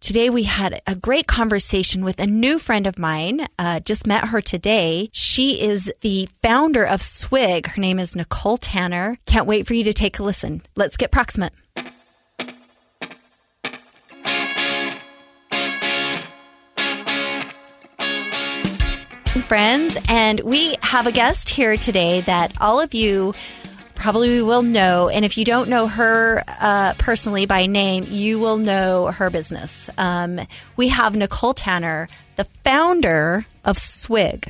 Today we had a great conversation with a new friend of mine. Just met her today. She is the founder of Swig. Her name is Nicole Tanner. Can't wait for you to take a listen. Let's get proximate. Friends, and we have a guest here today that all of you probably will know, and if you don't know her personally by name, you will know her business. We have Nicole Tanner, the founder of Swig.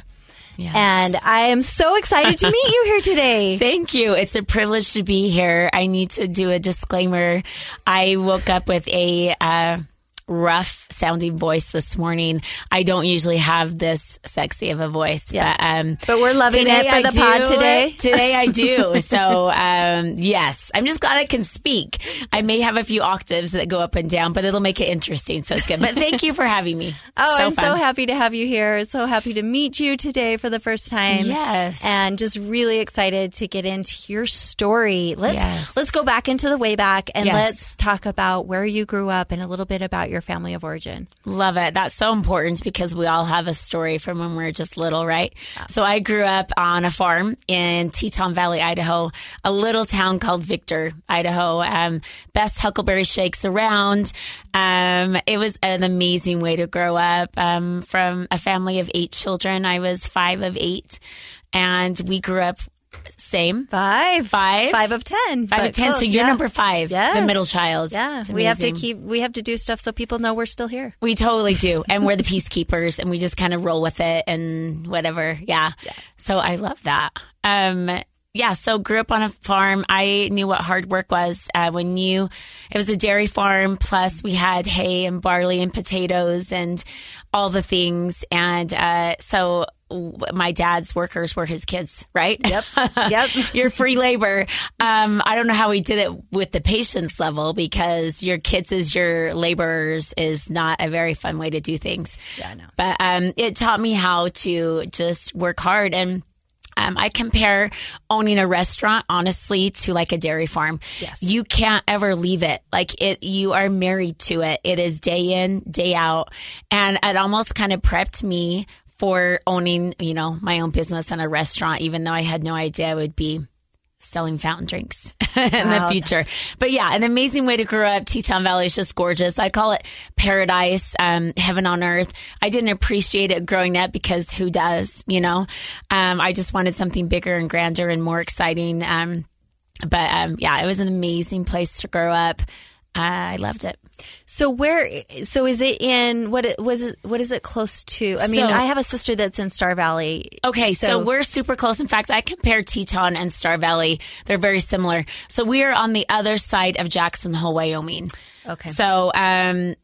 Yes. And I am so excited to meet you here today. Thank you. It's a privilege to be here. I need to do a disclaimer. I woke up with a rough sounding voice this morning. I don't usually have this sexy of a voice, yeah. But we're loving it for the pod today. Today I do. So yes, I'm just glad I can speak. I may have a few octaves that go up and down, but it'll make it interesting. So it's good. But thank you for having me. Oh, so I'm so happy to have you here. So happy to meet you today for the first time. Yes. And just really excited to get into your story. Let's go back into the way back and let's talk about where you grew up and a little bit about your family of origin. Love it. That's so important because we all have a story from when we're just little, right? Yeah. So I grew up on a farm in Teton Valley, Idaho, a little town called Victor, Idaho. Best huckleberry shakes around. It was an amazing way to grow up. From a family of 8 children, I was 5 of 8, and we grew up same. Five of 10. Five of 10. Close, so you're number 5, the middle child. Yeah. We have to do stuff so people know we're still here. We totally do. And we're the peacekeepers and we just kind of roll with it and whatever. Yeah. So I love that. So grew up on a farm. I knew what hard work was. It was a dairy farm, plus we had hay and barley and potatoes and all the things. And so my dad's workers were his kids, right? Yep. You're free labor. I don't know how we did it with the patience level, because your kids as your laborers is not a very fun way to do things. Yeah, I know. But it taught me how to just work hard. And I compare owning a restaurant, honestly, to like a dairy farm. Yes. You can't ever leave it. You are married to it. It is day in, day out. And it almost kind of prepped me for owning, my own business and a restaurant, even though I had no idea I would be selling fountain drinks in the future. But yeah, an amazing way to grow up. Teton Valley is just gorgeous. I call it paradise, heaven on earth. I didn't appreciate it growing up because who does, I just wanted something bigger and grander and more exciting. It was an amazing place to grow up. I loved it. So is it in, what is it close to? I have a sister that's in Star Valley. Okay. So we're super close. In fact, I compare Teton and Star Valley. They're very similar. So we are on the other side of Jackson Hole, Wyoming. Okay. So 40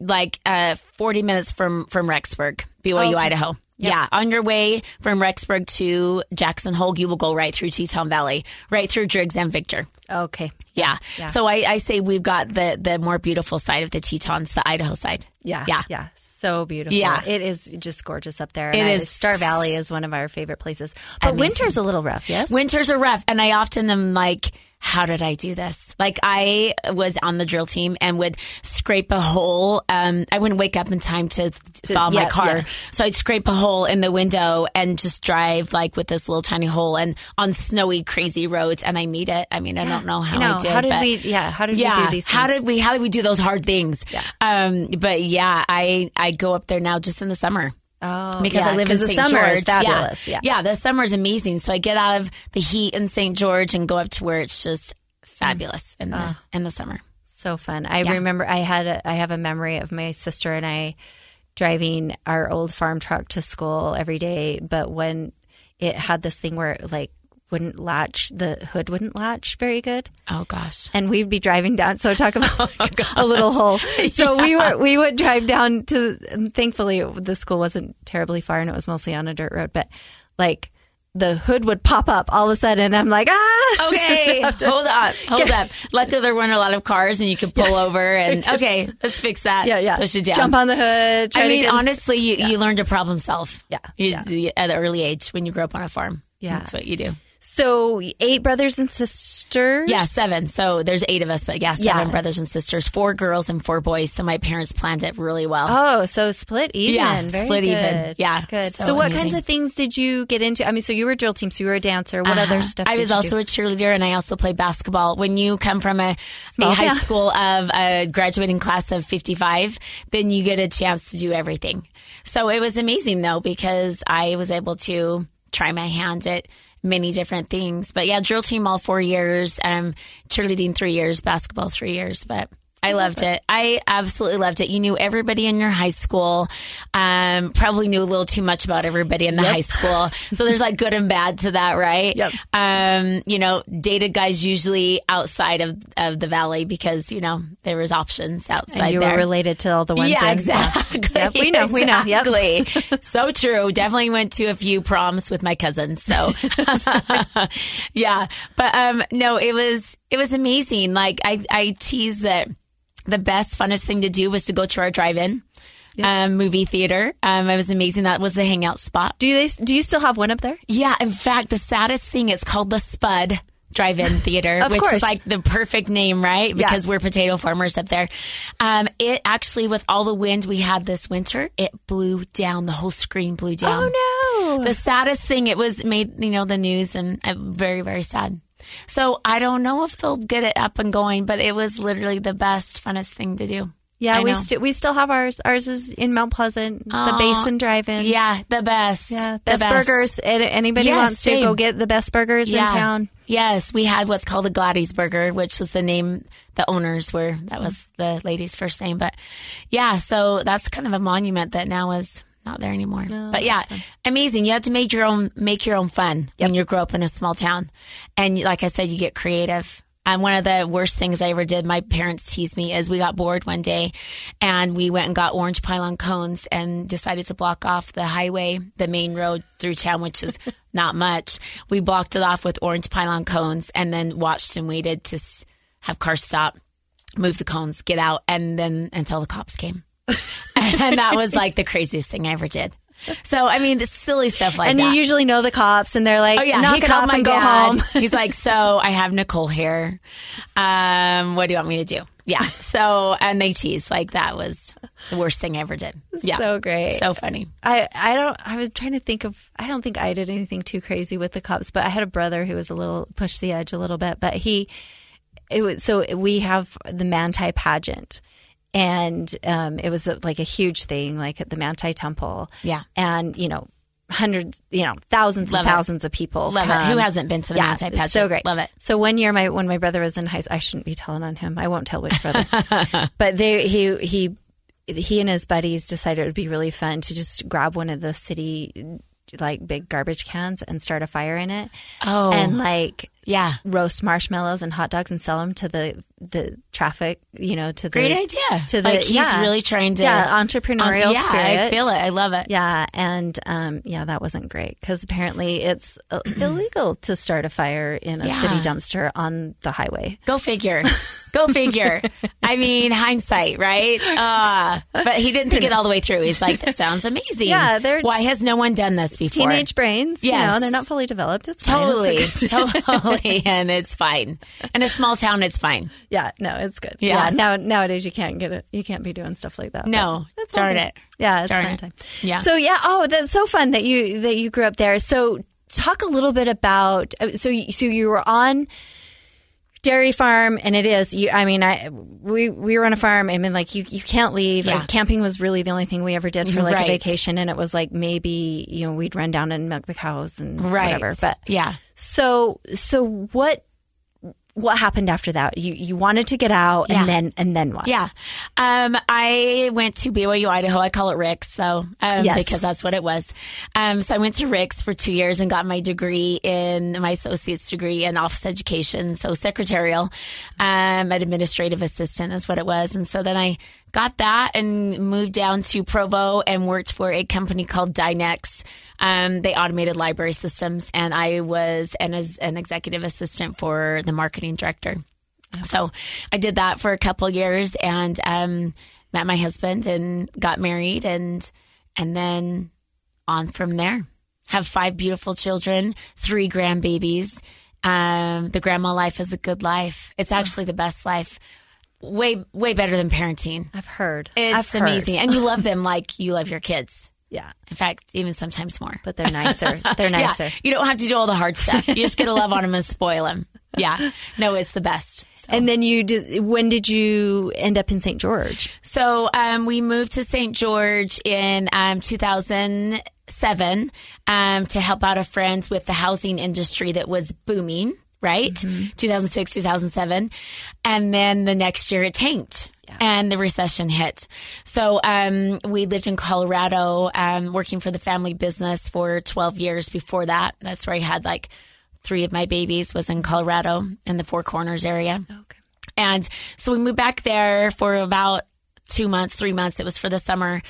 minutes from Rexburg, BYU, Idaho. Yep. Yeah. On your way from Rexburg to Jackson Hole, you will go right through Teton Valley, right through Driggs and Victor. Okay. Yeah. So I say we've got the more beautiful side of the Tetons, the Idaho side. Yeah. So beautiful. Yeah. It is just gorgeous up there. It is. Star Valley is one of our favorite places. But amazing. Winter's a little rough, yes? Winters are rough. And I often am like, how did I do this? Like, I was on the drill team and would scrape a hole. I wouldn't wake up in time to thaw my car. Yeah. So I'd scrape a hole in the window and just drive with this little tiny hole and on snowy, crazy roads. And I made it. I don't know how I did. How did we do these things? How did we do those hard things? Yeah. I go up there now just in the summer. Oh, because I live in St. George. The summer is fabulous. Yeah, the summer is amazing. So I get out of the heat in St. George and go up to where it's just fabulous in the summer. So fun. I remember I have a memory of my sister and I driving our old farm truck to school every day. But when it had this thing where wouldn't latch, the hood wouldn't latch very good. Oh, gosh. And we'd be driving down. So talk about a little hole. So yeah. we would drive down to, and thankfully the school wasn't terribly far and it was mostly on a dirt road, but like the hood would pop up all of a sudden. I'm like, okay, so hold up. Luckily there weren't a lot of cars and you could pull over and okay, let's fix that. Yeah. Push it down. Jump on the hood. I mean, honestly, you learn to problem solve. Yeah. At an early age when you grow up on a farm. Yeah. That's what you do. So 8 brothers and sisters? Yeah, 7. So there's 8 of us, but yeah, 7 brothers and sisters, 4 girls and 4 boys. So my parents planned it really well. Oh, so split even. Yeah, Very split even. Yeah. Good. So what kinds of things did you get into? I mean, so you were a drill team, so you were a dancer. What other stuff did you do? I was also a cheerleader, and I also played basketball. When you come from a high school of a graduating class of 55, then you get a chance to do everything. So it was amazing, though, because I was able to try my hand at many different things. But yeah, drill team all 4 years, cheerleading 3 years, basketball 3 years. But I loved it. I absolutely loved it. You knew everybody in your high school, probably knew a little too much about everybody in the high school. So there's like good and bad to that, right? Yep. Dated guys usually outside of the valley because, there was options outside and you there. You were related to all the ones. Yeah, exactly. Yep, we know. Exactly. Yep. So true. Definitely went to a few proms with my cousins. So yeah, but no, it was amazing. Like I tease that. The best, funnest thing to do was to go to our drive-in movie theater. It was amazing. That was the hangout spot. Do you still have one up there? Yeah. In fact, the saddest thing, it's called the Spud Drive-In Theater, which course. Is like the perfect name, right? Because we're potato farmers up there. It actually, with all the wind we had this winter, it blew down. The whole screen blew down. Oh, no. The saddest thing, it was made, the news, and very, very sad. So I don't know if they'll get it up and going, but it was literally the best, funnest thing to do. Yeah, we still have ours. Ours is in Mount Pleasant, the Basin Drive-In. Yeah, the best. Yeah, best burgers. Anybody wants to go get the best burgers in town. Yes, we had what's called a Gladys Burger, which was the name the owners were. That was the lady's first name. But yeah, so that's kind of a monument that now is not there anymore. No, but yeah, amazing. You have to make your own fun when you grow up in a small town. And like I said, you get creative. And one of the worst things I ever did, my parents teased me, is we got bored one day and we went and got orange pylon cones and decided to block off the highway, the main road through town, which is not much. We blocked it off with orange pylon cones and then watched and waited to have cars stop, move the cones, get out, and then until the cops came. And that was like the craziest thing I ever did. So, I mean, it's silly stuff like that. And you usually know the cops and they're like, knock it off and go home. He's like, so I have Nicole here. What do you want me to do? Yeah. So, and they teased, like that was the worst thing I ever did. Yeah. So great. So funny. I don't think I did anything too crazy with the cops, but I had a brother who was pushed the edge a little bit, but so we have the Manti pageant. And it was like a huge thing, like at the Manti Temple. Yeah. And, hundreds, thousands and thousands of people. Love it. Who hasn't been to the Manti pageant? So great. Love it. So one year, when my brother was in high school, I shouldn't be telling on him. I won't tell which brother. But he and his buddies decided it would be really fun to just grab one of the city, like, big garbage cans and start a fire in it. Oh. And roast marshmallows and hot dogs and sell them to the traffic, to the great idea. To the he's really trying to entrepreneurial spirit. I feel it. I love it. Yeah, and that wasn't great because apparently it's illegal to start a fire in a city dumpster on the highway. Go figure. I mean, hindsight, right? But he didn't think it all the way through. He's like, "This sounds amazing. Yeah, why has no one done this before?" Teenage brains. Yes. They're not fully developed. It's totally. And it's fine. In a small town, it's fine. Yeah, no, it's good. Yeah. Nowadays you can't get it. You can't be doing stuff like that. No, darn it. Yeah, it's fun time. Yeah. So yeah. Oh, that's so fun that you grew up there. So talk a little bit about. So you were on dairy farm, and it is. We were on a farm. I mean, like you can't leave. Yeah. Like, camping was really the only thing we ever did for like a vacation, and it was like maybe we'd run down and milk the cows and whatever. But yeah. So what what happened after that? You wanted to get out, yeah. and then what? Yeah. I went to BYU, Idaho. I call it Rick's, so because that's what it was. So I went to Rick's for 2 years and got my degree in my associate's degree in office education, so secretarial, an administrative assistant is what it was. And so then I got that and moved down to Provo and worked for a company called Dynex. They automated library systems, and I was an executive assistant for the marketing director. Okay. So I did that for a couple years and met my husband and got married, and then on from there. Have 5 beautiful children, 3 grandbabies. The grandma life is a good life. It's actually the best life. Way better than parenting. I've heard. It's amazing. And you love them like you love your kids. Yeah. In fact, even sometimes more. But they're nicer. Yeah. You don't have to do all the hard stuff. You just get to love on them and spoil them. Yeah. No, it's the best. So. And then when did you end up in St. George? So we moved to St. George in 2007 to help out a friend with the housing industry that was booming, right? Mm-hmm. 2006, 2007. And then the next year it tanked. And the recession hit. So we lived in Colorado working for the family business for 12 years before that. That's where I had 3 of my babies was in Colorado in the Four Corners area. Okay. And so we moved back there for about 2 months, 3 months. It was for the summer.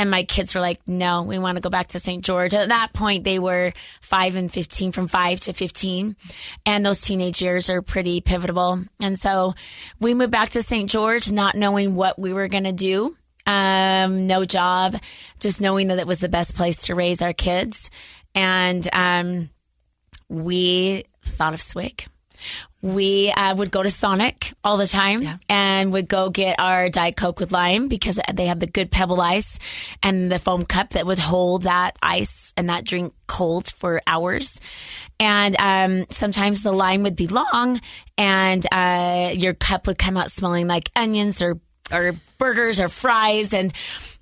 And my kids were like, no, we want to go back to St. George. At that point, they were 5 and 15, from 5 to 15. And those teenage years are pretty pivotal. And so we moved back to St. George, not knowing what we were going to do. No job, just knowing that it was the best place to raise our kids. And we thought of Swig. We would go to Sonic all the time and would go get our Diet Coke with lime because they had the good pebble ice and the foam cup that would hold that ice and that drink cold for hours. And sometimes the line would be long and your cup would come out smelling like onions or burgers or fries. And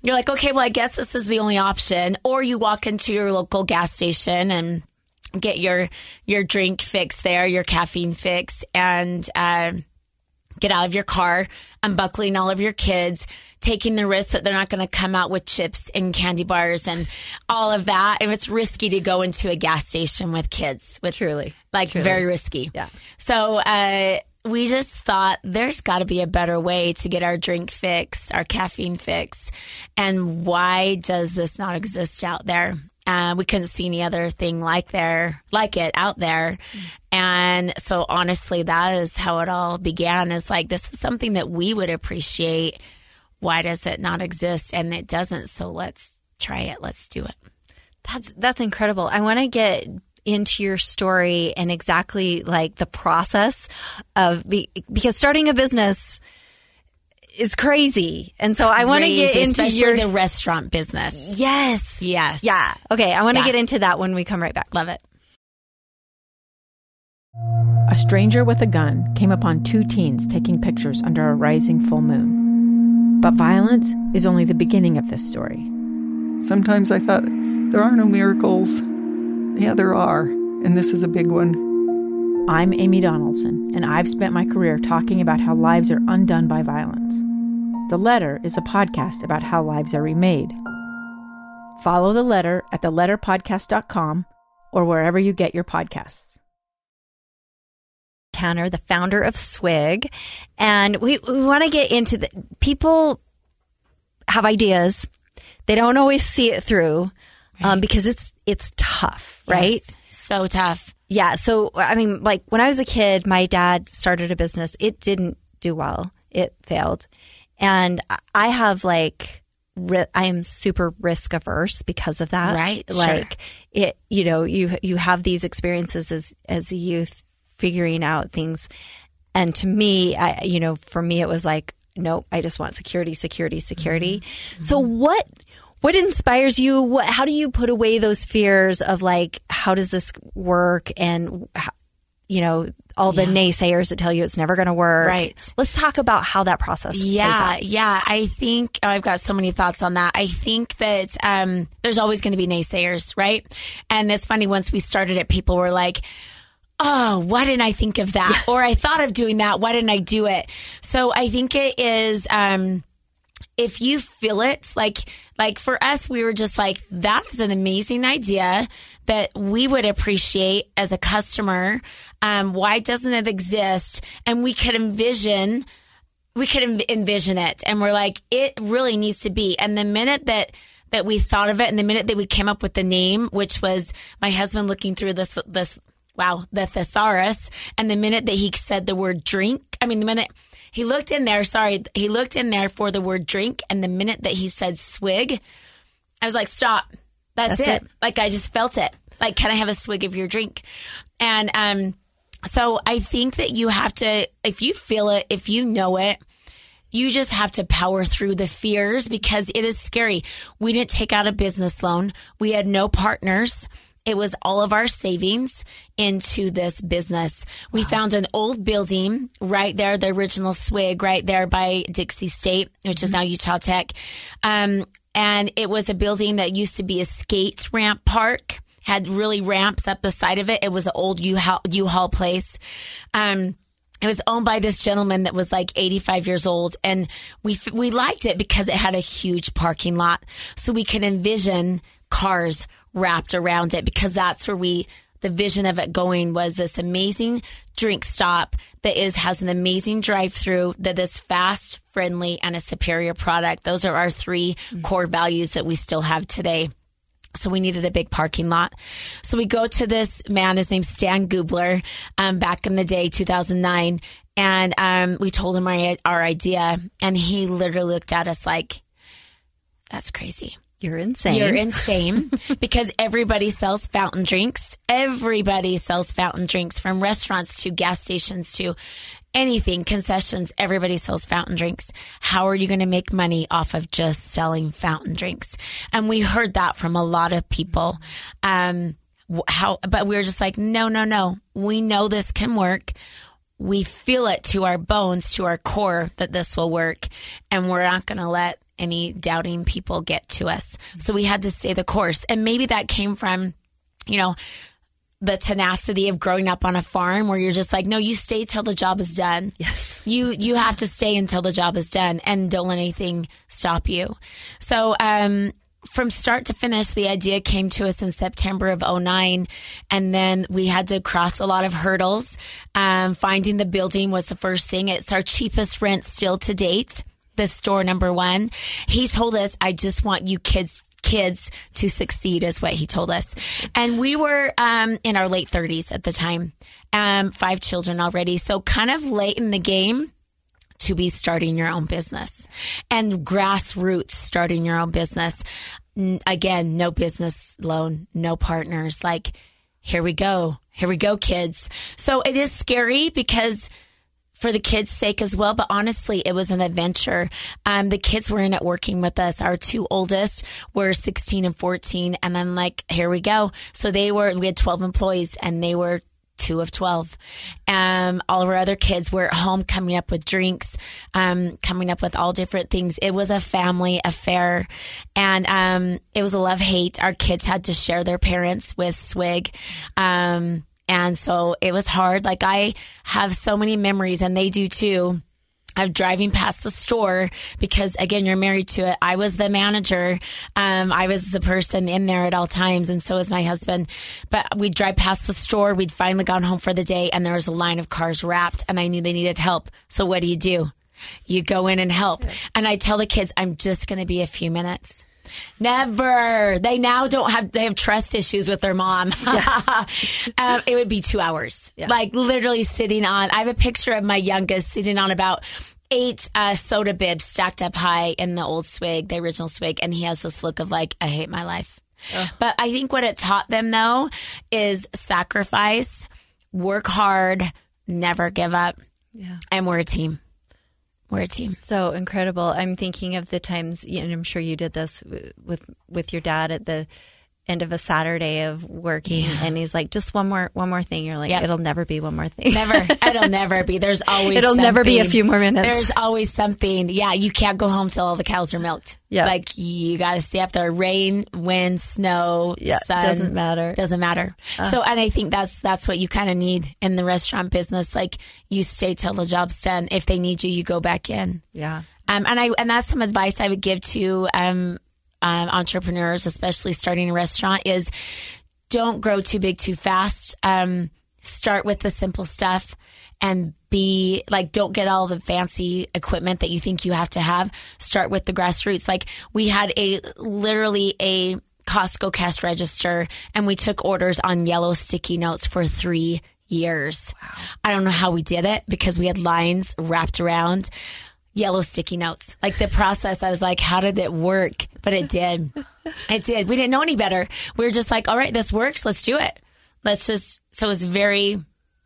you're like, okay, well, I guess this is the only option. Or you walk into your local gas station and get your drink fix there, your caffeine fix, and get out of your car, unbuckling all of your kids, taking the risk that they're not going to come out with chips and candy bars and all of that. And it's risky to go into a gas station with kids. Truly. Very risky. Yeah. So we just thought there's got to be a better way to get our drink fix, our caffeine fix. And why does this not exist out there? We couldn't see any other thing like it out there. And so honestly, that is how it all began. It's like, this is something that we would appreciate. Why does it not exist? And it doesn't. So let's try it. Let's do it. That's incredible. I want to get into your story and exactly the process of because starting a business is crazy. And so I want to get into the restaurant business. Yes. Yes. Yeah. Okay. I want to get into that when we come right back. Love it. A stranger with a gun came upon 2 teens taking pictures under a rising full moon. But violence is only the beginning of this story. Sometimes I thought, there are no miracles. Yeah, there are. And this is a big one. I'm Amy Donaldson, and I've spent my career talking about how lives are undone by violence. The Letter is a podcast about how lives are remade. Follow The Letter at theletterpodcast.com or wherever you get your podcasts. Tanner, the founder of Swig, and we want to get into people have ideas. They don't always see it through because it's tough, right? Yes, so tough. Yeah. So, I mean, when I was a kid, my dad started a business. It didn't do well. It failed. And I have I am super risk averse because of that. Right. It, you have these experiences as a youth figuring out things. And to me, for me, it was nope, I just want security. Mm-hmm. So what inspires you? How do you put away those fears of how does this work? And, all the naysayers that tell you it's never going to work. Right. Let's talk about how that process plays out. Yeah. I think I've got so many thoughts on that. I think that there's always going to be naysayers, right? And it's funny, once we started it, people were like, oh, why didn't I think of that? Or I thought of doing that. Why didn't I do it? So I think it is, if you feel it, like for us, we were just like, that is an amazing idea that we would appreciate as a customer. Why doesn't it exist? And we could envision it. And we're like, it really needs to be. And the minute that we thought of it, and the minute that we came up with the name, which was my husband looking through the thesaurus, and the minute that he said the word drink, I mean, the minute he looked in there, for the word drink, and the minute that he said swig, I was like, stop, that's it. Like, I just felt it. Like, can I have a swig of your drink? And so I think that you have to, if you feel it, if you know it, you just have to power through the fears, because it is scary. We didn't take out a business loan. We had no partners. It was all of our savings into this business. We found an old building right there, the original Swig right there by Dixie State, which is now Utah Tech. And it was a building that used to be a skate ramp park, had really ramps up the side of it. It was an old U-Haul place. It was owned by this gentleman that was like 85 years old, and we liked it because it had a huge parking lot, so we could envision cars wrapped around it, because that's where the vision of it going was this amazing drink stop that has an amazing drive-through that is fast, friendly, and a superior product. Those are our three core values that we still have today. So we needed a big parking lot. So we go to this man, his name's Stan Gubler, back in the day, 2009. And we told him our idea. And he literally looked at us like, that's crazy. You're insane. Because everybody sells fountain drinks. Everybody sells fountain drinks, from restaurants to gas stations to anything, concessions. Everybody sells fountain drinks. How are you going to make money off of just selling fountain drinks? And we heard that from a lot of people. But we were just like, no. We know this can work. We feel it to our bones, to our core, that this will work. And we're not going to let any doubting people get to us. So we had to stay the course. And maybe that came from, the tenacity of growing up on a farm, where you're just like, no, you stay till the job is done. Yes. You have to stay until the job is done, and don't let anything stop you. So, from start to finish, the idea came to us in September of 2009, and then we had to cross a lot of hurdles. Finding the building was the first thing. It's our cheapest rent still to date. The store, number one. He told us, I just want you kids to succeed, is what he told us. And we were in our late 30s at the time, 5 children already. So kind of late in the game to be starting your own business, and grassroots starting your own business. Again, no business loan, no partners. Like, here we go, kids. So it is scary, because for the kids' sake as well, but honestly, it was an adventure. The kids were in it working with us. Our 2 oldest were 16 and 14, and then here we go. So we had 12 employees, and they were 2 of 12. All of our other kids were at home coming up with drinks, coming up with all different things. It was a family affair, and it was a love-hate. Our kids had to share their parents with Swig, and so it was hard. Like, I have so many memories, and they do too, of driving past the store, because again, you're married to it. I was the manager. I was the person in there at all times. And so was my husband, but we'd drive past the store. We'd finally gone home for the day, and there was a line of cars wrapped, and I knew they needed help. So what do? You go in and help. And I tell the kids, I'm just going to be a few minutes. Never. They now have trust issues with their mom. Yeah. It would be 2 hours. Yeah. Literally sitting on, I have a picture of my youngest sitting on about 8 soda bibs stacked up high in the old Swig, the original Swig. And he has this look of I hate my life. Ugh. But I think what it taught them though is sacrifice, work hard, never give up. Yeah. And we're a team. So incredible. I'm thinking of the times, and I'm sure you did this with your dad at the end of a Saturday of working, and he's like, just one more thing. You're like, it'll never be one more thing. Never. It'll never be. There's always it'll something. Never be a few more minutes. There's always something. Yeah, you can't go home till all the cows are milked. Yeah. Like, you got to stay up there. Rain, wind, snow, sun. Doesn't matter. Doesn't matter. So, and I think that's what you kind of need in the restaurant business. Like, you stay till the job's done. If they need you, you go back in. Yeah. And that's some advice I would give to entrepreneurs, especially starting a restaurant, is don't grow too big too fast. Start with the simple stuff and be like, don't get all the fancy equipment that you think you have to have. Start with the grassroots. Like, we had literally a Costco cash register, and we took orders on yellow sticky notes for 3 years. Wow. I don't know how we did it, because we had lines wrapped around yellow sticky notes. Like, the process, I was like, how did it work? But it did. It did. We didn't know any better. We were just like, all right, this works. Let's do it. So it's very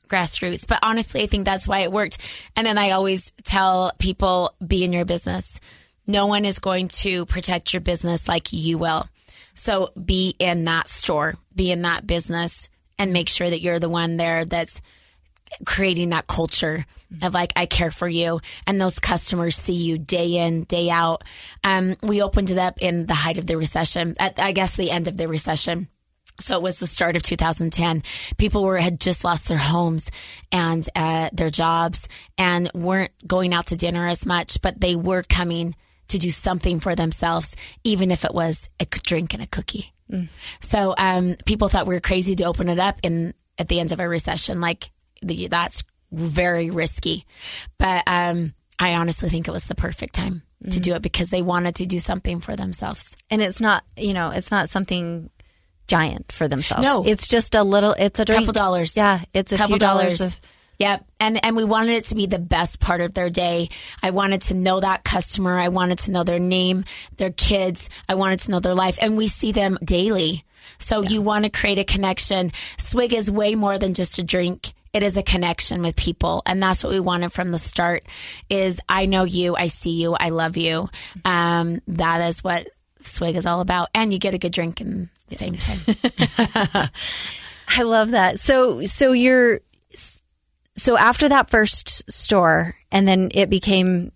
grassroots. But honestly, I think that's why it worked. And then I always tell people, be in your business. No one is going to protect your business like you will. So be in that store, be in that business, and make sure that you're the one there that's creating that culture of like, I care for you. And those customers see you day in, day out. We opened it up in the height of the recession, I guess the end of the recession. So it was the start of 2010. People had just lost their homes and their jobs, and weren't going out to dinner as much, but they were coming to do something for themselves, even if it was a drink and a cookie. Mm. So people thought we were crazy to open it up at the end of a recession. Like, that's very risky. But I honestly think it was the perfect time to do it, because they wanted to do something for themselves. And it's not something giant for themselves. No. It's just it's a drink. Couple dollars. Yeah. It's a couple dollars. Yep. And we wanted it to be the best part of their day. I wanted to know that customer. I wanted to know their name, their kids. I wanted to know their life. And we see them daily. So you want to create a connection. Swig is way more than just a drink. It is a connection with people. And that's what we wanted from the start, is I know you, I see you, I love you. That is what Swig is all about. And you get a good drink in the same time. I love that. So after that first store, and then it became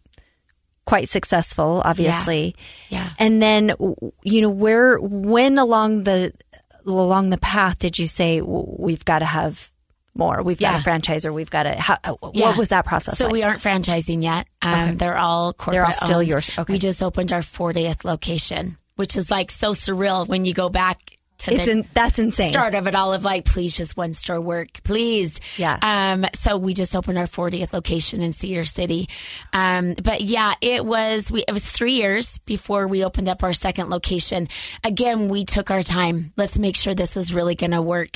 quite successful, obviously. Yeah. And then, when along the path did you say, we've got to have more? We've got to franchise, or we've got to... What was that process like? So we aren't franchising yet. Okay. They're all corporate. They're all still owned. Yours. Okay. We just opened our 40th location, which is like so surreal when you go back to that's insane. Start of it all, of like, please, just one store work, please. Yeah. So we just opened our 40th location in Cedar City. But yeah, it was 3 years before we opened up our second location. Again, we took our time. Let's make sure this is really going to work.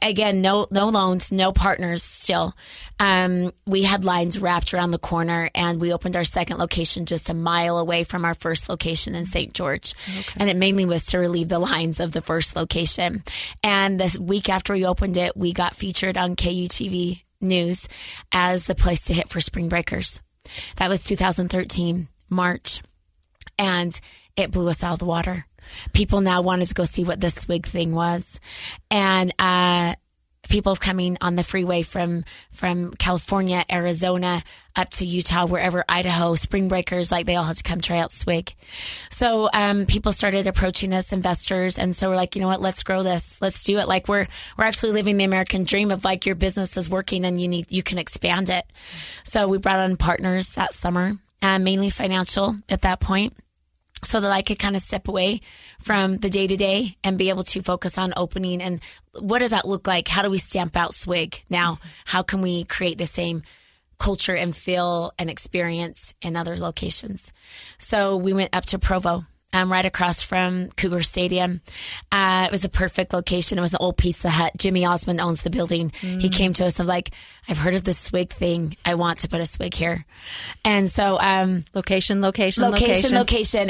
Again, no loans, no partners still. We had lines wrapped around the corner, and we opened our second location just a mile away from our first location in St. George. Okay. And it mainly was to relieve the lines of the first location. And this week after we opened it, we got featured on KUTV News as the place to hit for spring breakers. That was 2013, March. And it blew us out of the water. People now wanted to go see what this Swig thing was. And people coming on the freeway from California, Arizona, up to Utah, wherever, Idaho, spring breakers, like, they all had to come try out Swig. So people started approaching us, investors, and so we're like, you know what, let's grow this. Let's do it. Like, we're actually living the American dream of, like, your business is working and you can expand it. So we brought on partners that summer, mainly financial at that point, so that I could kind of step away from the day-to-day and be able to focus on opening. And what does that look like? How do we stamp out Swig now? How can we create the same culture and feel and experience in other locations? So we went up to Provo, right across from Cougar Stadium. It was a perfect location. It was an old Pizza Hut. Jimmy Osmond owns the building. Mm. He came to us and was like, I've heard of this Swig thing. I want to put a Swig here. And so... Location.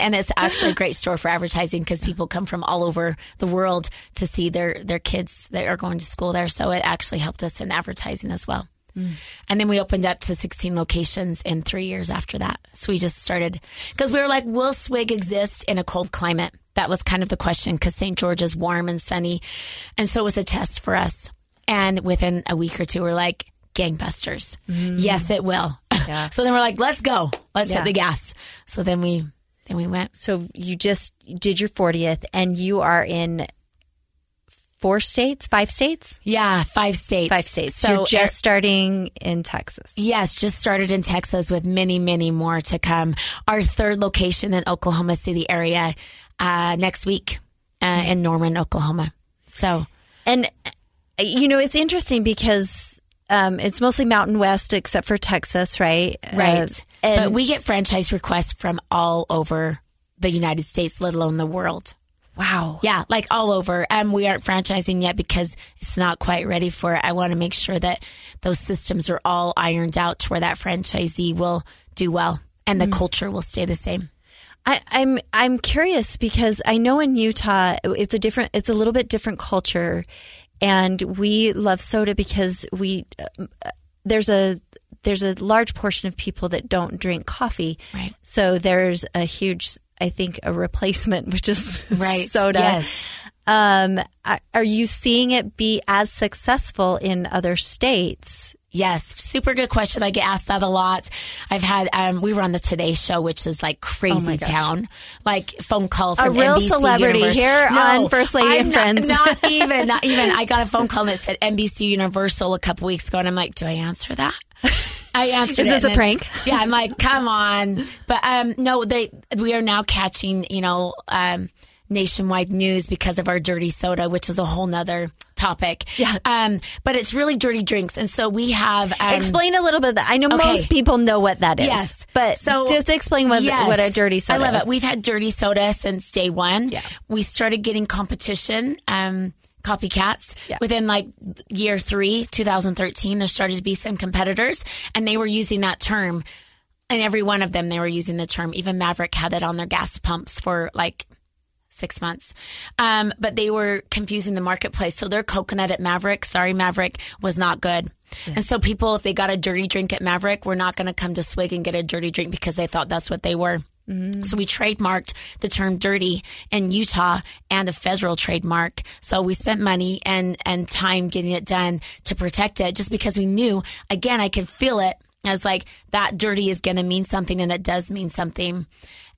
And it's actually a great store for advertising, because people come from all over the world to see their kids that are going to school there. So it actually helped us in advertising as well. And then we opened up to 16 locations in 3 years after that. So we just started, because we were like, will Swig exist in a cold climate? That was kind of the question, because St. George is warm and sunny. And so it was a test for us. And within a week or two, we're like, gangbusters. Yes, it will. Yeah. So then we're like, let's go. Let's hit the gas. So then we went. So you just did your 40th, and you are in 4 states, 5 states? Yeah, 5 states. 5 states. So you're just starting in Texas. Yes, just started in Texas with many, many more to come. Our third location in Oklahoma City area next week in Norman, Oklahoma. So, and you know, it's interesting because it's mostly Mountain West except for Texas, right? Right. But we get franchise requests from all over the United States, let alone the world. Wow. Yeah, like all over. We aren't franchising yet because it's not quite ready for it. I want to make sure that those systems are all ironed out to where that franchisee will do well and the culture will stay the same. I'm curious because I know in Utah it's a little bit different culture, and we love soda because there's a large portion of people that don't drink coffee. Right. So there's a huge, I think, a replacement, which is soda. Yes. Are you seeing it be as successful in other states? Yes. Super good question. I get asked that a lot. I've had, we were on the Today Show, which is like crazy town, like phone call from NBC Universe. A real celebrity here on First Lady and Friends. Not even. I got a phone call that said NBC Universal a couple weeks ago. And I'm like, do I answer that? I answered. Is this a prank? Yeah. I'm like, come on. But, no, we are now catching, nationwide news because of our dirty soda, which is a whole nother topic. Yeah. But it's really dirty drinks. And so we have... explain a little bit of that. I know most people know what that is. Yes. But just explain what a dirty soda is. I love it. We've had dirty soda since day one. Yeah. We started getting competition, copycats. Yeah. Within like year 3, 2013, there started to be some competitors, and they were using that term. And every one of them, they were using the term. Even Maverick had it on their gas pumps for like... 6 months. But they were confusing the marketplace. So their coconut at Maverick, was not good. Yeah. And so people, if they got a dirty drink at Maverick, were not going to come to Swig and get a dirty drink because they thought that's what they were. Mm-hmm. So we trademarked the term dirty in Utah and a federal trademark. So we spent money and time getting it done to protect it, just because we knew, again, I could feel it. I was like, that dirty is going to mean something, and it does mean something.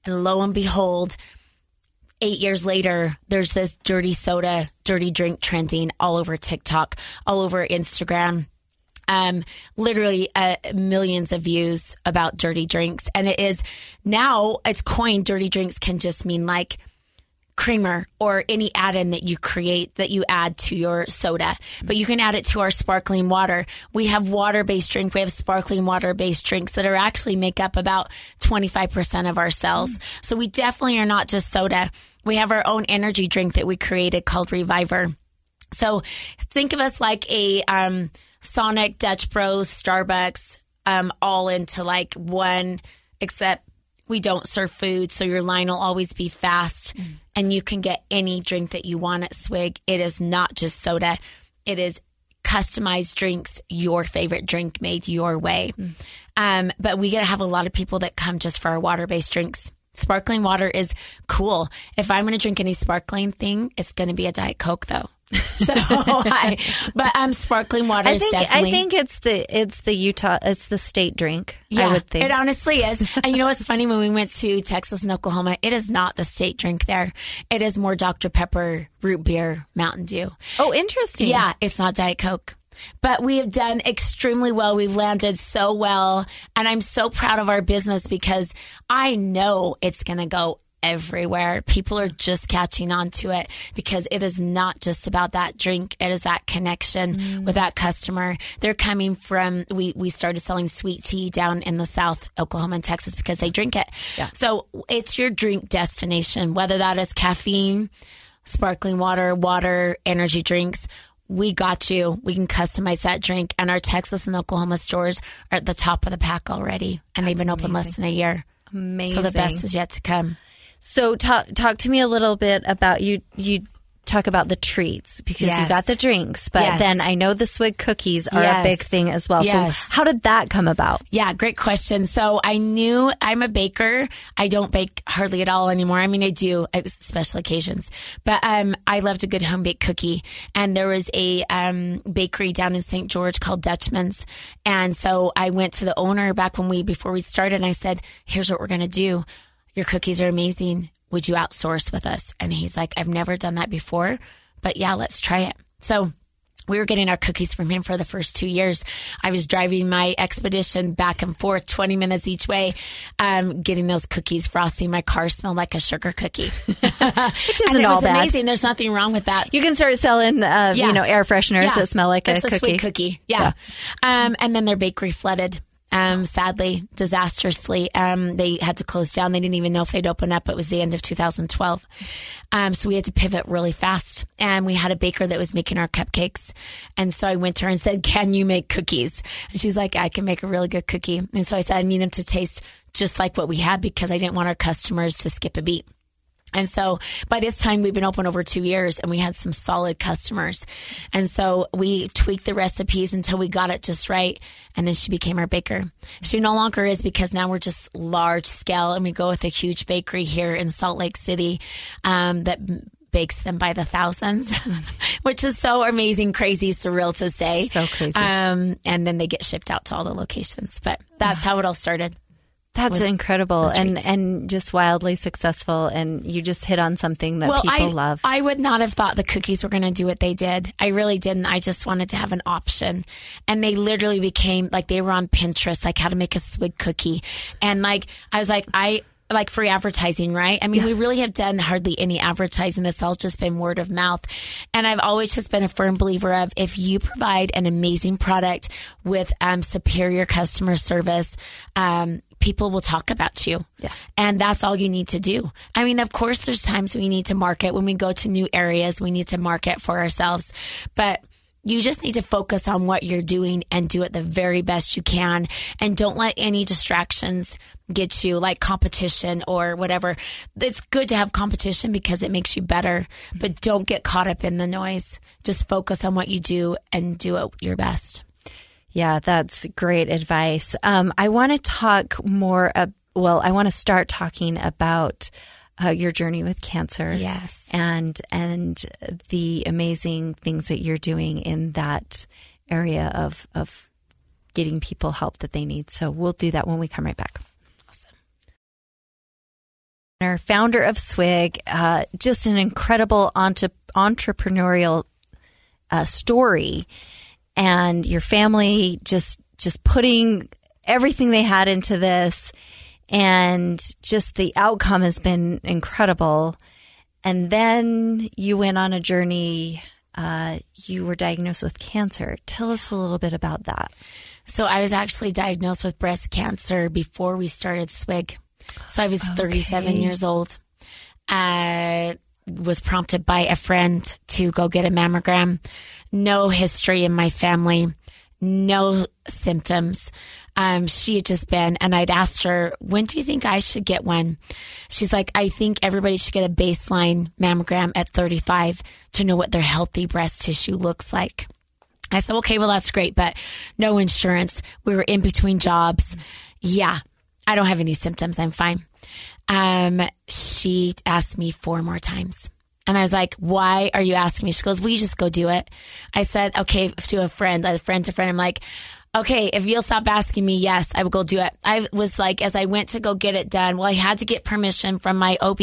And lo and behold, 8 years later, there's this dirty soda, dirty drink trending all over TikTok, all over Instagram, literally millions of views about dirty drinks. And it is now, it's coined, dirty drinks can just mean like creamer or any add-in that you create, that you add to your soda. But you can add it to our sparkling water. We have water-based drink. We have sparkling water-based drinks that are actually make up about 25% of our sales. So we definitely are not just soda. We have our own energy drink that we created called Reviver. So think of us like a Sonic, Dutch Bros, Starbucks, all into like one, except we don't serve food, so your line will always be fast, and you can get any drink that you want at Swig. It is not just soda. It is customized drinks, your favorite drink made your way. But we get to have a lot of people that come just for our water-based drinks. Sparkling water is cool. If I'm going to drink any sparkling thing, it's going to be a Diet Coke, though. So, sparkling water is definitely. I think it's the state drink. Yeah, I would think. It honestly is. And you know what's funny? When we went to Texas and Oklahoma, it is not the state drink there. It is more Dr. Pepper, root beer, Mountain Dew. Oh, interesting. Yeah, it's not Diet Coke. But we have done extremely well. We've landed so well. And I'm so proud of our business because I know it's going to go everywhere. People are just catching on to it because it is not just about that drink. It is that connection with that customer. They're coming from, we started selling sweet tea down in the South, Oklahoma and Texas, because they drink it. Yeah. So it's your drink destination, whether that is caffeine, sparkling water, energy drinks. We got you. We can customize that drink. And our Texas and Oklahoma stores are at the top of the pack already. And they've been open less than a year. Amazing. So the best is yet to come. So talk to me a little bit about you. You talk about the treats, because you got the drinks, but then I know the Swig cookies are a big thing as well. So how did that come about? Yeah, great question. So I knew I'm a baker. I don't bake hardly at all anymore. I mean, I do. It was special occasions. But I loved a good home-baked cookie. And there was a bakery down in St. George called Dutchman's. And so I went to the owner back when before we started, and I said, here's what we're going to do. Your cookies are amazing. Would you outsource with us? And he's like, I've never done that before, but yeah, let's try it. So we were getting our cookies from him for the first 2 years. I was driving my expedition back and forth, 20 minutes each way, getting those cookies, frosting. My car smelled like a sugar cookie. Which isn't all bad. Amazing. There's nothing wrong with that. You can start selling, air fresheners that smell like a cookie. It's a sweet cookie. Yeah. And then their bakery flooded. Sadly, disastrously, they had to close down. They didn't even know if they'd open up. It was the end of 2012. So we had to pivot really fast. And we had a baker that was making our cupcakes. And so I went to her and said, can you make cookies? And she's like, I can make a really good cookie. And so I said, I need them to taste just like what we had, because I didn't want our customers to skip a beat. And so by this time, we've been open over 2 years, and we had some solid customers. And so we tweaked the recipes until we got it just right. And then she became our baker. She no longer is, because now we're just large scale, and we go with a huge bakery here in Salt Lake City that bakes them by the thousands, which is so amazing, crazy, surreal to say. So crazy. And then they get shipped out to all the locations. But that's how it all started. That's incredible and just wildly successful, and you just hit on something that people love. I would not have thought the cookies were going to do what they did. I really didn't. I just wanted to have an option, and they literally became like they were on Pinterest, like how to make a Swig cookie, and like I was like I free advertising, right? I mean, we really have done hardly any advertising. It's all just been word of mouth. And I've always just been a firm believer of, if you provide an amazing product with superior customer service, people will talk about you. Yeah. And that's all you need to do. I mean, of course, there's times we need to market. When we go to new areas, we need to market for ourselves. But you just need to focus on what you're doing and do it the very best you can. And don't let any distractions get you, like competition or whatever. It's good to have competition because it makes you better, but don't get caught up in the noise. Just focus on what you do and do it your best. Yeah, that's great advice. I want to talk more. I want to start talking about your journey with cancer. Yes. And the amazing things that you're doing in that area of getting people help that they need. So we'll do that when we come right back. Awesome. Founder of Swig, just an incredible entrepreneurial story. And your family just putting everything they had into this, and just the outcome has been incredible. And then you went on a journey. You were diagnosed with cancer. Tell us a little bit about that. So I was actually diagnosed with breast cancer before we started Swig. So I was 37 years old. Was prompted by a friend to go get a mammogram. No history in my family, no symptoms. She had just been, and I'd asked her, when do you think I should get one? She's like, I think everybody should get a baseline mammogram at 35 to know what their healthy breast tissue looks like. I said, okay, well, that's great, but no insurance. We were in between jobs. Yeah, I don't have any symptoms. I'm fine. She asked me 4 more times. And I was like, why are you asking me? She goes, will you just go do it? I said, okay, to a friend. I'm like, okay, if you'll stop asking me, yes, I will go do it. I was like, as I went to go get it done, well, I had to get permission from my OB.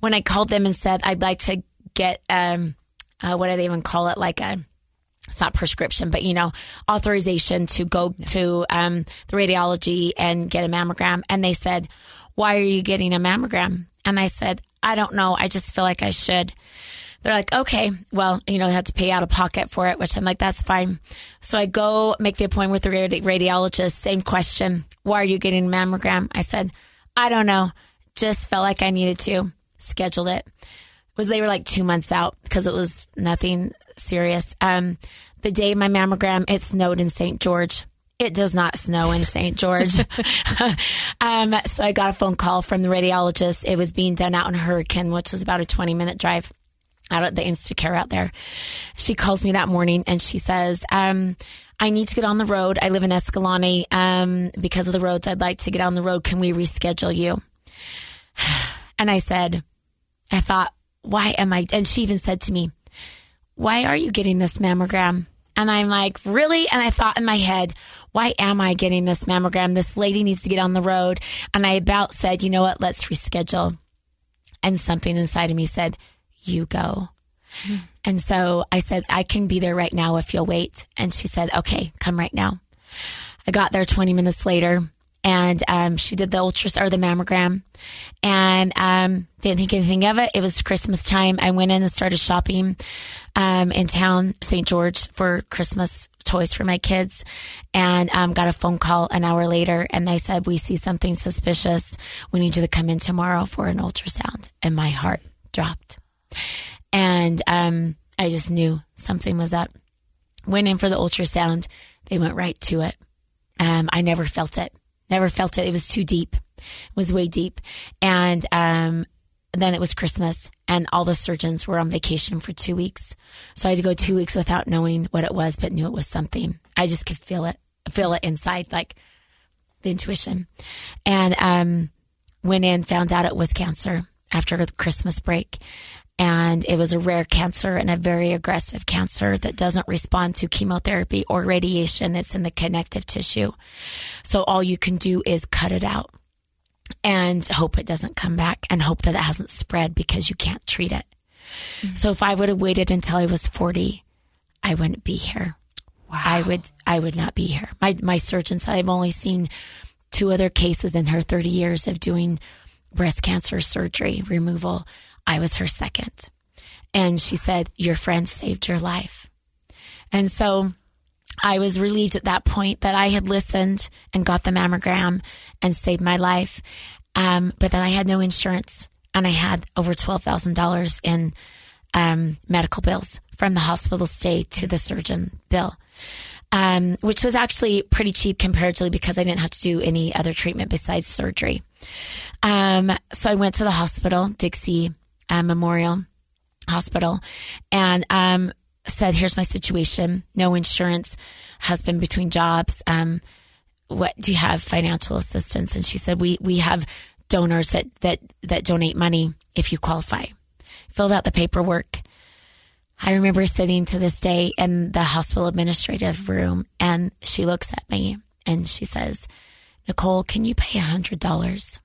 When I called them and said, I'd like to get, what do they even call it? Like it's not prescription, but authorization to go to the radiology and get a mammogram. And they said, why are you getting a mammogram? And I said, I don't know. I just feel like I should. They're like, okay, well, I had to pay out of pocket for it, which I'm like, that's fine. So I go make the appointment with the radiologist. Same question. Why are you getting a mammogram? I said, I don't know. Just felt like I needed to. Scheduled it. They were like 2 months out because it was nothing serious. The day of my mammogram, it snowed in St. George. It does not snow in St. George. So I got a phone call from the radiologist. It was being done out in Hurricane, which was about a 20-minute drive. out at the Instacare out there. She calls me that morning and she says, I need to get on the road. I live in Escalante. Because of the roads, I'd like to get on the road. Can we reschedule you? And I said, I thought, why am I? And she even said to me, why are you getting this mammogram? And I'm like, really? And I thought in my head, why am I getting this mammogram? This lady needs to get on the road. And I about said, you know what? Let's reschedule. And something inside of me said, you go. Mm-hmm. And so I said, I can be there right now if you'll wait. And she said, okay, come right now. I got there 20 minutes later and she did the ultrasound or the mammogram and didn't think anything of it. It was Christmas time. I went in and started shopping in town, St. George, for Christmas toys for my kids and got a phone call an hour later. And they said, we see something suspicious. We need you to come in tomorrow for an ultrasound. And my heart dropped. And I just knew something was up. Went in for the ultrasound. They went right to it. I never felt it. Never felt it. It was too deep. It was way deep. And then it was Christmas, and all the surgeons were on vacation for 2 weeks. So I had to go 2 weeks without knowing what it was, but knew it was something. I just could feel it inside, like the intuition. And went in, found out it was cancer after the Christmas break. And it was a rare cancer and a very aggressive cancer that doesn't respond to chemotherapy or radiation. It's in the connective tissue. So all you can do is cut it out and hope it doesn't come back and hope that it hasn't spread because you can't treat it. Mm-hmm. So if I would have waited until I was 40, I wouldn't be here. Wow. I would not be here. My surgeon said I've only seen 2 other cases in her 30 years of doing breast cancer surgery removal. I was her second. And she said, your friend saved your life. And so I was relieved at that point that I had listened and got the mammogram and saved my life. But then I had no insurance and I had over $12,000 in medical bills from the hospital stay to the surgeon bill, which was actually pretty cheap comparatively because I didn't have to do any other treatment besides surgery. So I went to the hospital, Dixie Memorial Hospital, and said, here's my situation, no insurance, husband between jobs, what do you have, financial assistance? And she said, we have donors that donate money if you qualify. Filled out the paperwork. I remember sitting to this day in the hospital administrative room, and she looks at me and she says, Nicole, can you pay $100?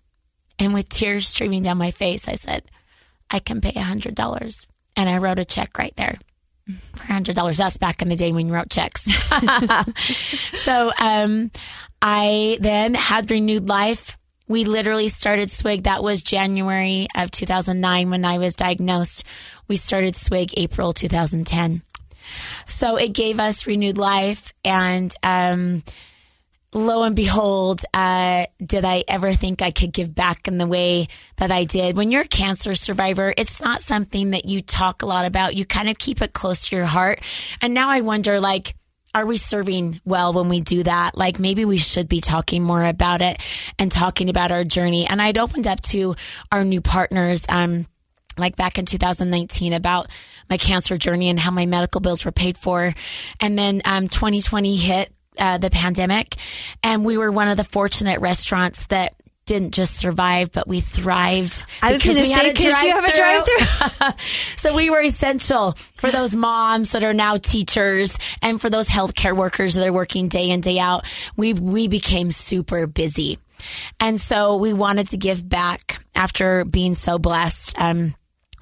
And with tears streaming down my face, I said, I can pay $100. And I wrote a check right there for $100. That's back in the day when you wrote checks. So I then had renewed life. We literally started Swig. That was January of 2009 when I was diagnosed. We started Swig April 2010. So it gave us renewed life. And lo and behold, did I ever think I could give back in the way that I did? When you're a cancer survivor, it's not something that you talk a lot about. You kind of keep it close to your heart. And now I wonder, like, are we serving well when we do that? Like, maybe we should be talking more about it and talking about our journey. And I'd opened up to our new partners, like back in 2019 about my cancer journey and how my medical bills were paid for. And then 2020 hit. The pandemic. And we were one of the fortunate restaurants that didn't just survive, but we thrived. I was going to say, because you have a drive-through. So we were essential for those moms that are now teachers and for those healthcare workers that are working day in, day out. We became super busy. And so we wanted to give back after being so blessed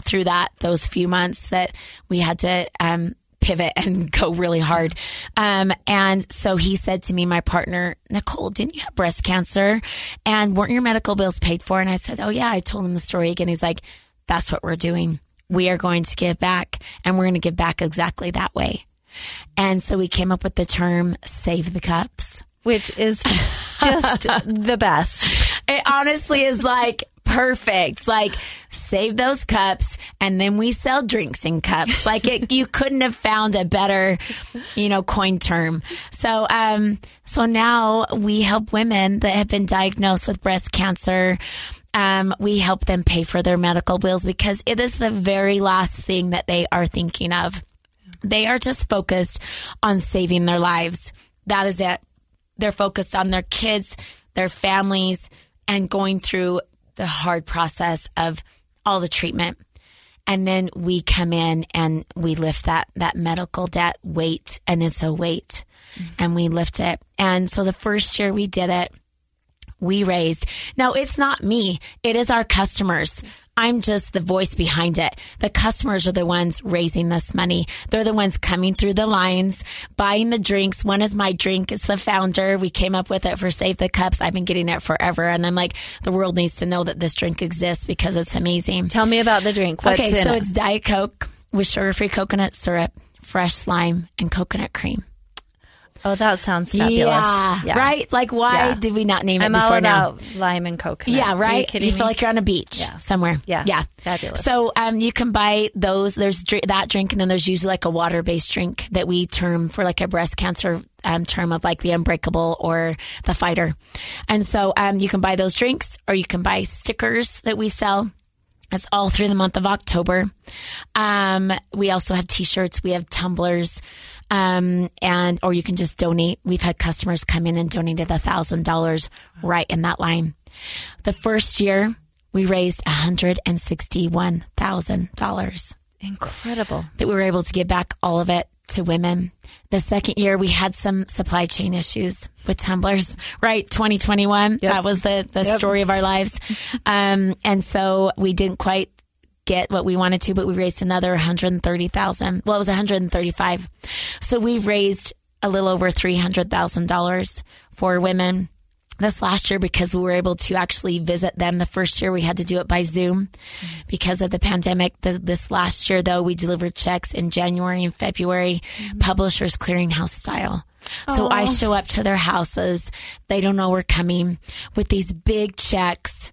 through those few months that we had to pivot and go really hard. And so he said to me, my partner, Nicole, didn't you have breast cancer and weren't your medical bills paid for? And I said, oh yeah. I told him the story again. He's like, that's what we're doing. We are going to give back and we're going to give back exactly that way. And so we came up with the term Save the Cups, which is just the best. It honestly is like, perfect. Like, save those cups and then we sell drinks in cups. Like, you couldn't have found a better, coin term. So, so now we help women that have been diagnosed with breast cancer We help them pay for their medical bills because it is the very last thing that they are thinking of. They are just focused on saving their lives. That is it. They're focused on their kids, their families, and going through the hard process of all the treatment. And then we come in and we lift that medical debt weight, and it's a weight, mm-hmm. and we lift it. And so the first year we did it, we raised. Now, it's not me. It is our customers. I'm just the voice behind it. The customers are the ones raising this money. They're the ones coming through the lines, buying the drinks. One is my drink. It's the founder. We came up with it for Save the Cups. I've been getting it forever. And I'm like, the world needs to know that this drink exists because it's amazing. Tell me about the drink. What's in it? It's Diet Coke with sugar-free coconut syrup, fresh lime, and coconut cream. Oh, that sounds fabulous. Yeah. Right? Like, why did we not name it before now? I'm all about lime and coconut. Yeah, right? Are you kidding me? Feel like you're on a beach somewhere. Yeah. Fabulous. So you can buy those. There's that drink, and then there's usually like a water-based drink that we term for like a breast cancer term of like the Unbreakable or the Fighter. And so you can buy those drinks, or you can buy stickers that we sell. That's all through the month of October. We also have T-shirts. We have tumblers. Or you can just donate. We've had customers come in and donated $1,000 right in that line. The first year, we raised $161,000. Incredible. That we were able to give back all of it to women. The second year, we had some supply chain issues with tumblers, right? 2021, that was the story of our lives. And so we didn't quite get what we wanted to, but we raised another $130,000. Well, it was $135,000. So we raised a little over $300,000 for women this last year because we were able to actually visit them. The first year we had to do it by Zoom because of the pandemic. This last year, though, we delivered checks in January and February, mm-hmm. Publishers Clearinghouse style. So I show up to their houses. They don't know we're coming with these big checks.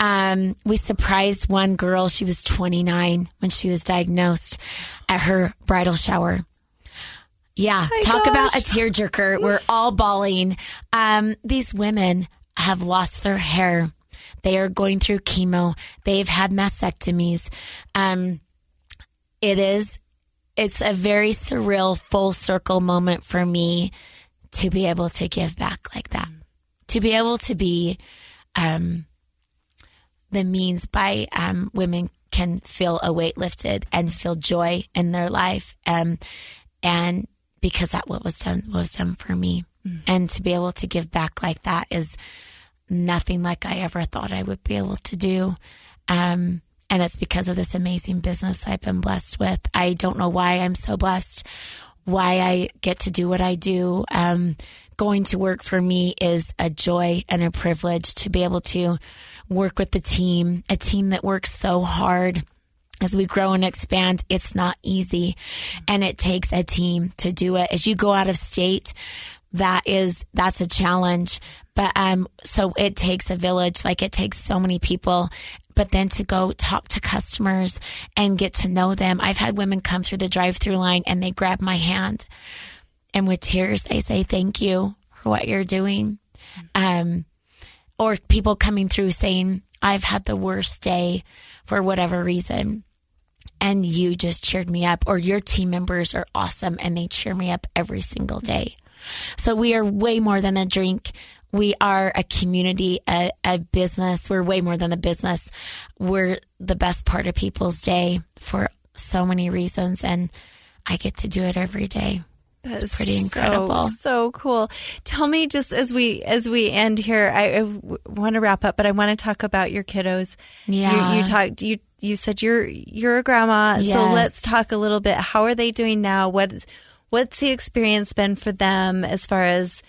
We surprised one girl. She was 29 when she was diagnosed at her bridal shower. Yeah. Talk about a tearjerker. We're all bawling. These women have lost their hair. They are going through chemo. They've had mastectomies. It's a very surreal, full circle moment for me to be able to give back like that, to be able to be the means by women can feel a weight lifted and feel joy in their life. And because that what was done for me, and to be able to give back like that is nothing like I ever thought I would be able to do. And it's because of this amazing business I've been blessed with. I don't know why I'm so blessed, why I get to do what I do. Going to work for me is a joy and a privilege to be able to work with the team, a team that works so hard. As we grow and expand, it's not easy, and it takes a team to do it. As you go out of state, that's a challenge. But so it takes a village, like it takes so many people. But then to go talk to customers and get to know them. I've had women come through the drive-through line and they grab my hand, and with tears, they say, thank you for what you're doing. Or people coming through saying, I've had the worst day for whatever reason, and you just cheered me up, or your team members are awesome and they cheer me up every single day. So we are way more than a drink. We are a community, a business. We're way more than a business. We're the best part of people's day for so many reasons, and I get to do it every day. That's pretty incredible. So cool. Tell me, just as we end here, I want to wrap up, but I want to talk about your kiddos. Yeah, you said you're a grandma, yes. So let's talk a little bit. How are they doing now? What's the experience been for them as far as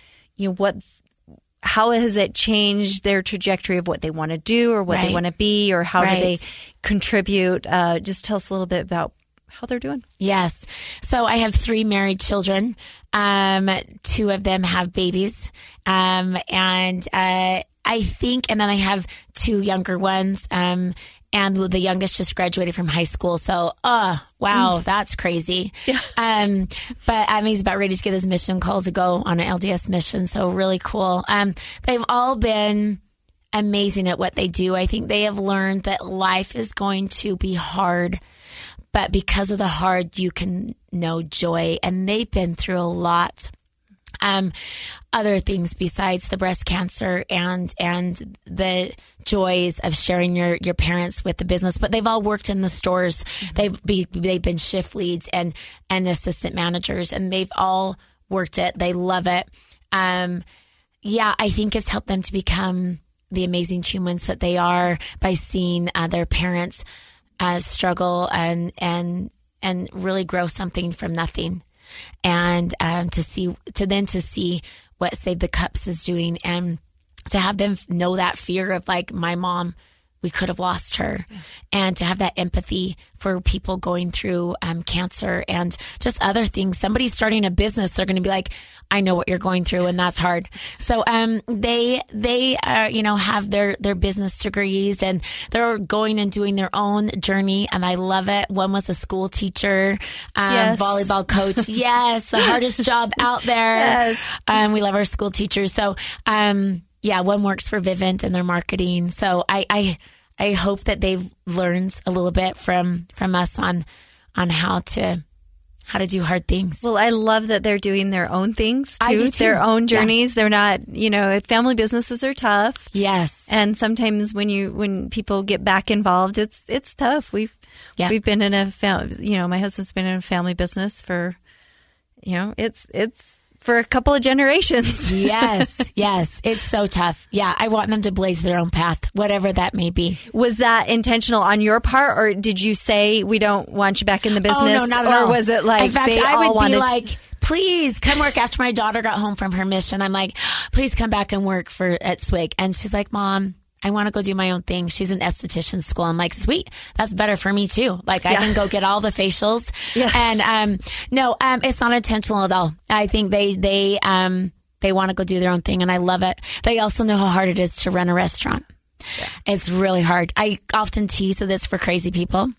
how has it changed their trajectory of what they want to do or what they want to be, or how do they contribute? Just tell us a little bit about how they're doing. Yes. So I have 3 married children. 2 of them have babies. And then I have 2 younger ones. And the youngest just graduated from high school. So, that's crazy. Yeah. But he's about ready to get his mission call to go on an LDS mission. So really cool. They've all been amazing at what they do. I think they have learned that life is going to be hard, but because of the hard, you can know joy. And they've been through a lot. Other things besides the breast cancer and the joys of sharing your parents with the business, but they've all worked in the stores. They've been shift leads and assistant managers, and they've all worked it. They love it. Yeah, I think it's helped them to become the amazing humans that they are by seeing their parents struggle and really grow something from nothing. And to see what Save the Cups is doing, and to have them know that fear of, like, my mom, we could have lost her, and to have that empathy for people going through cancer and just other things. Somebody's starting a business, they're going to be like, I know what you're going through, and that's hard. So they have their business degrees, and they're going and doing their own journey, and I love it. One was a school teacher, yes. Volleyball coach. Yes, the hardest job out there. Yes. We love our school teachers. So yeah, one works for Vivint and their marketing. So I hope that they've learned a little bit from us on how to do hard things. Well, I love that they're doing their own things too. I do too. Their own journeys. Yeah. They're not, family businesses are tough. Yes. And sometimes when people get back involved, it's tough. We've been in a my husband's been in a family business for it's for a couple of generations. Yes. It's so tough. Yeah, I want them to blaze their own path, whatever that may be. Was that intentional on your part, or did you say, we don't want you back in the business? Oh, no, not at all. Or was it like, in fact, I would be like, please come work. After my daughter got home from her mission, I'm like, please come back and work at Swig. And she's like, Mom, I want to go do my own thing. She's in esthetician school. I'm like, sweet. That's better for me too. Like, I can go get all the facials. Yeah. And, no, it's not intentional at all. I think they want to go do their own thing, and I love it. They also know how hard it is to run a restaurant. Yeah. It's really hard. I often tease that it's for crazy people.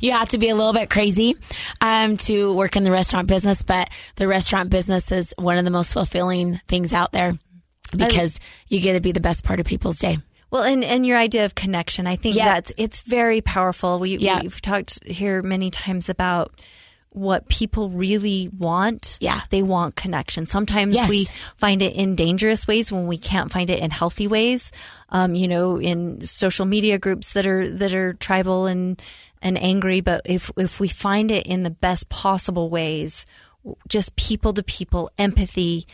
You have to be a little bit crazy to work in the restaurant business, but the restaurant business is one of the most fulfilling things out there, because you get to be the best part of people's day. Well, and your idea of connection, I think it's very powerful. We've talked here many times about what people really want. Yeah. They want connection. Sometimes we find it in dangerous ways when we can't find it in healthy ways. In social media groups that are tribal and angry. But if we find it in the best possible ways, just people to people, empathy,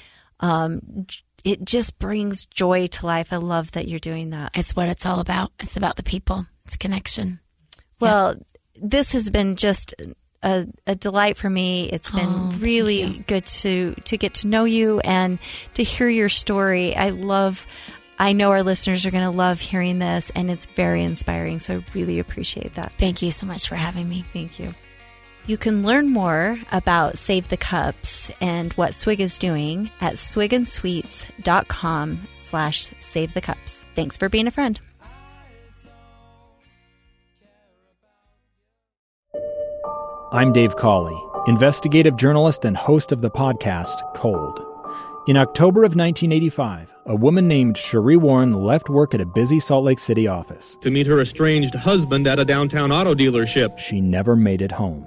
it just brings joy to life. I love that you're doing that. It's what it's all about. It's about the people. It's connection. Well, this has been just a delight for me. It's been really good to get to know you and to hear your story. I know our listeners are going to love hearing this, and it's very inspiring. So I really appreciate that. Thank you so much for having me. Thank you. You can learn more about Save the Cups and what Swig is doing at swigandsweets.com/Save the Cups. Thanks for being a friend. I'm Dave Cawley, investigative journalist and host of the podcast Cold. In October of 1985, a woman named Cherie Warren left work at a busy Salt Lake City office to meet her estranged husband at a downtown auto dealership. She never made it home.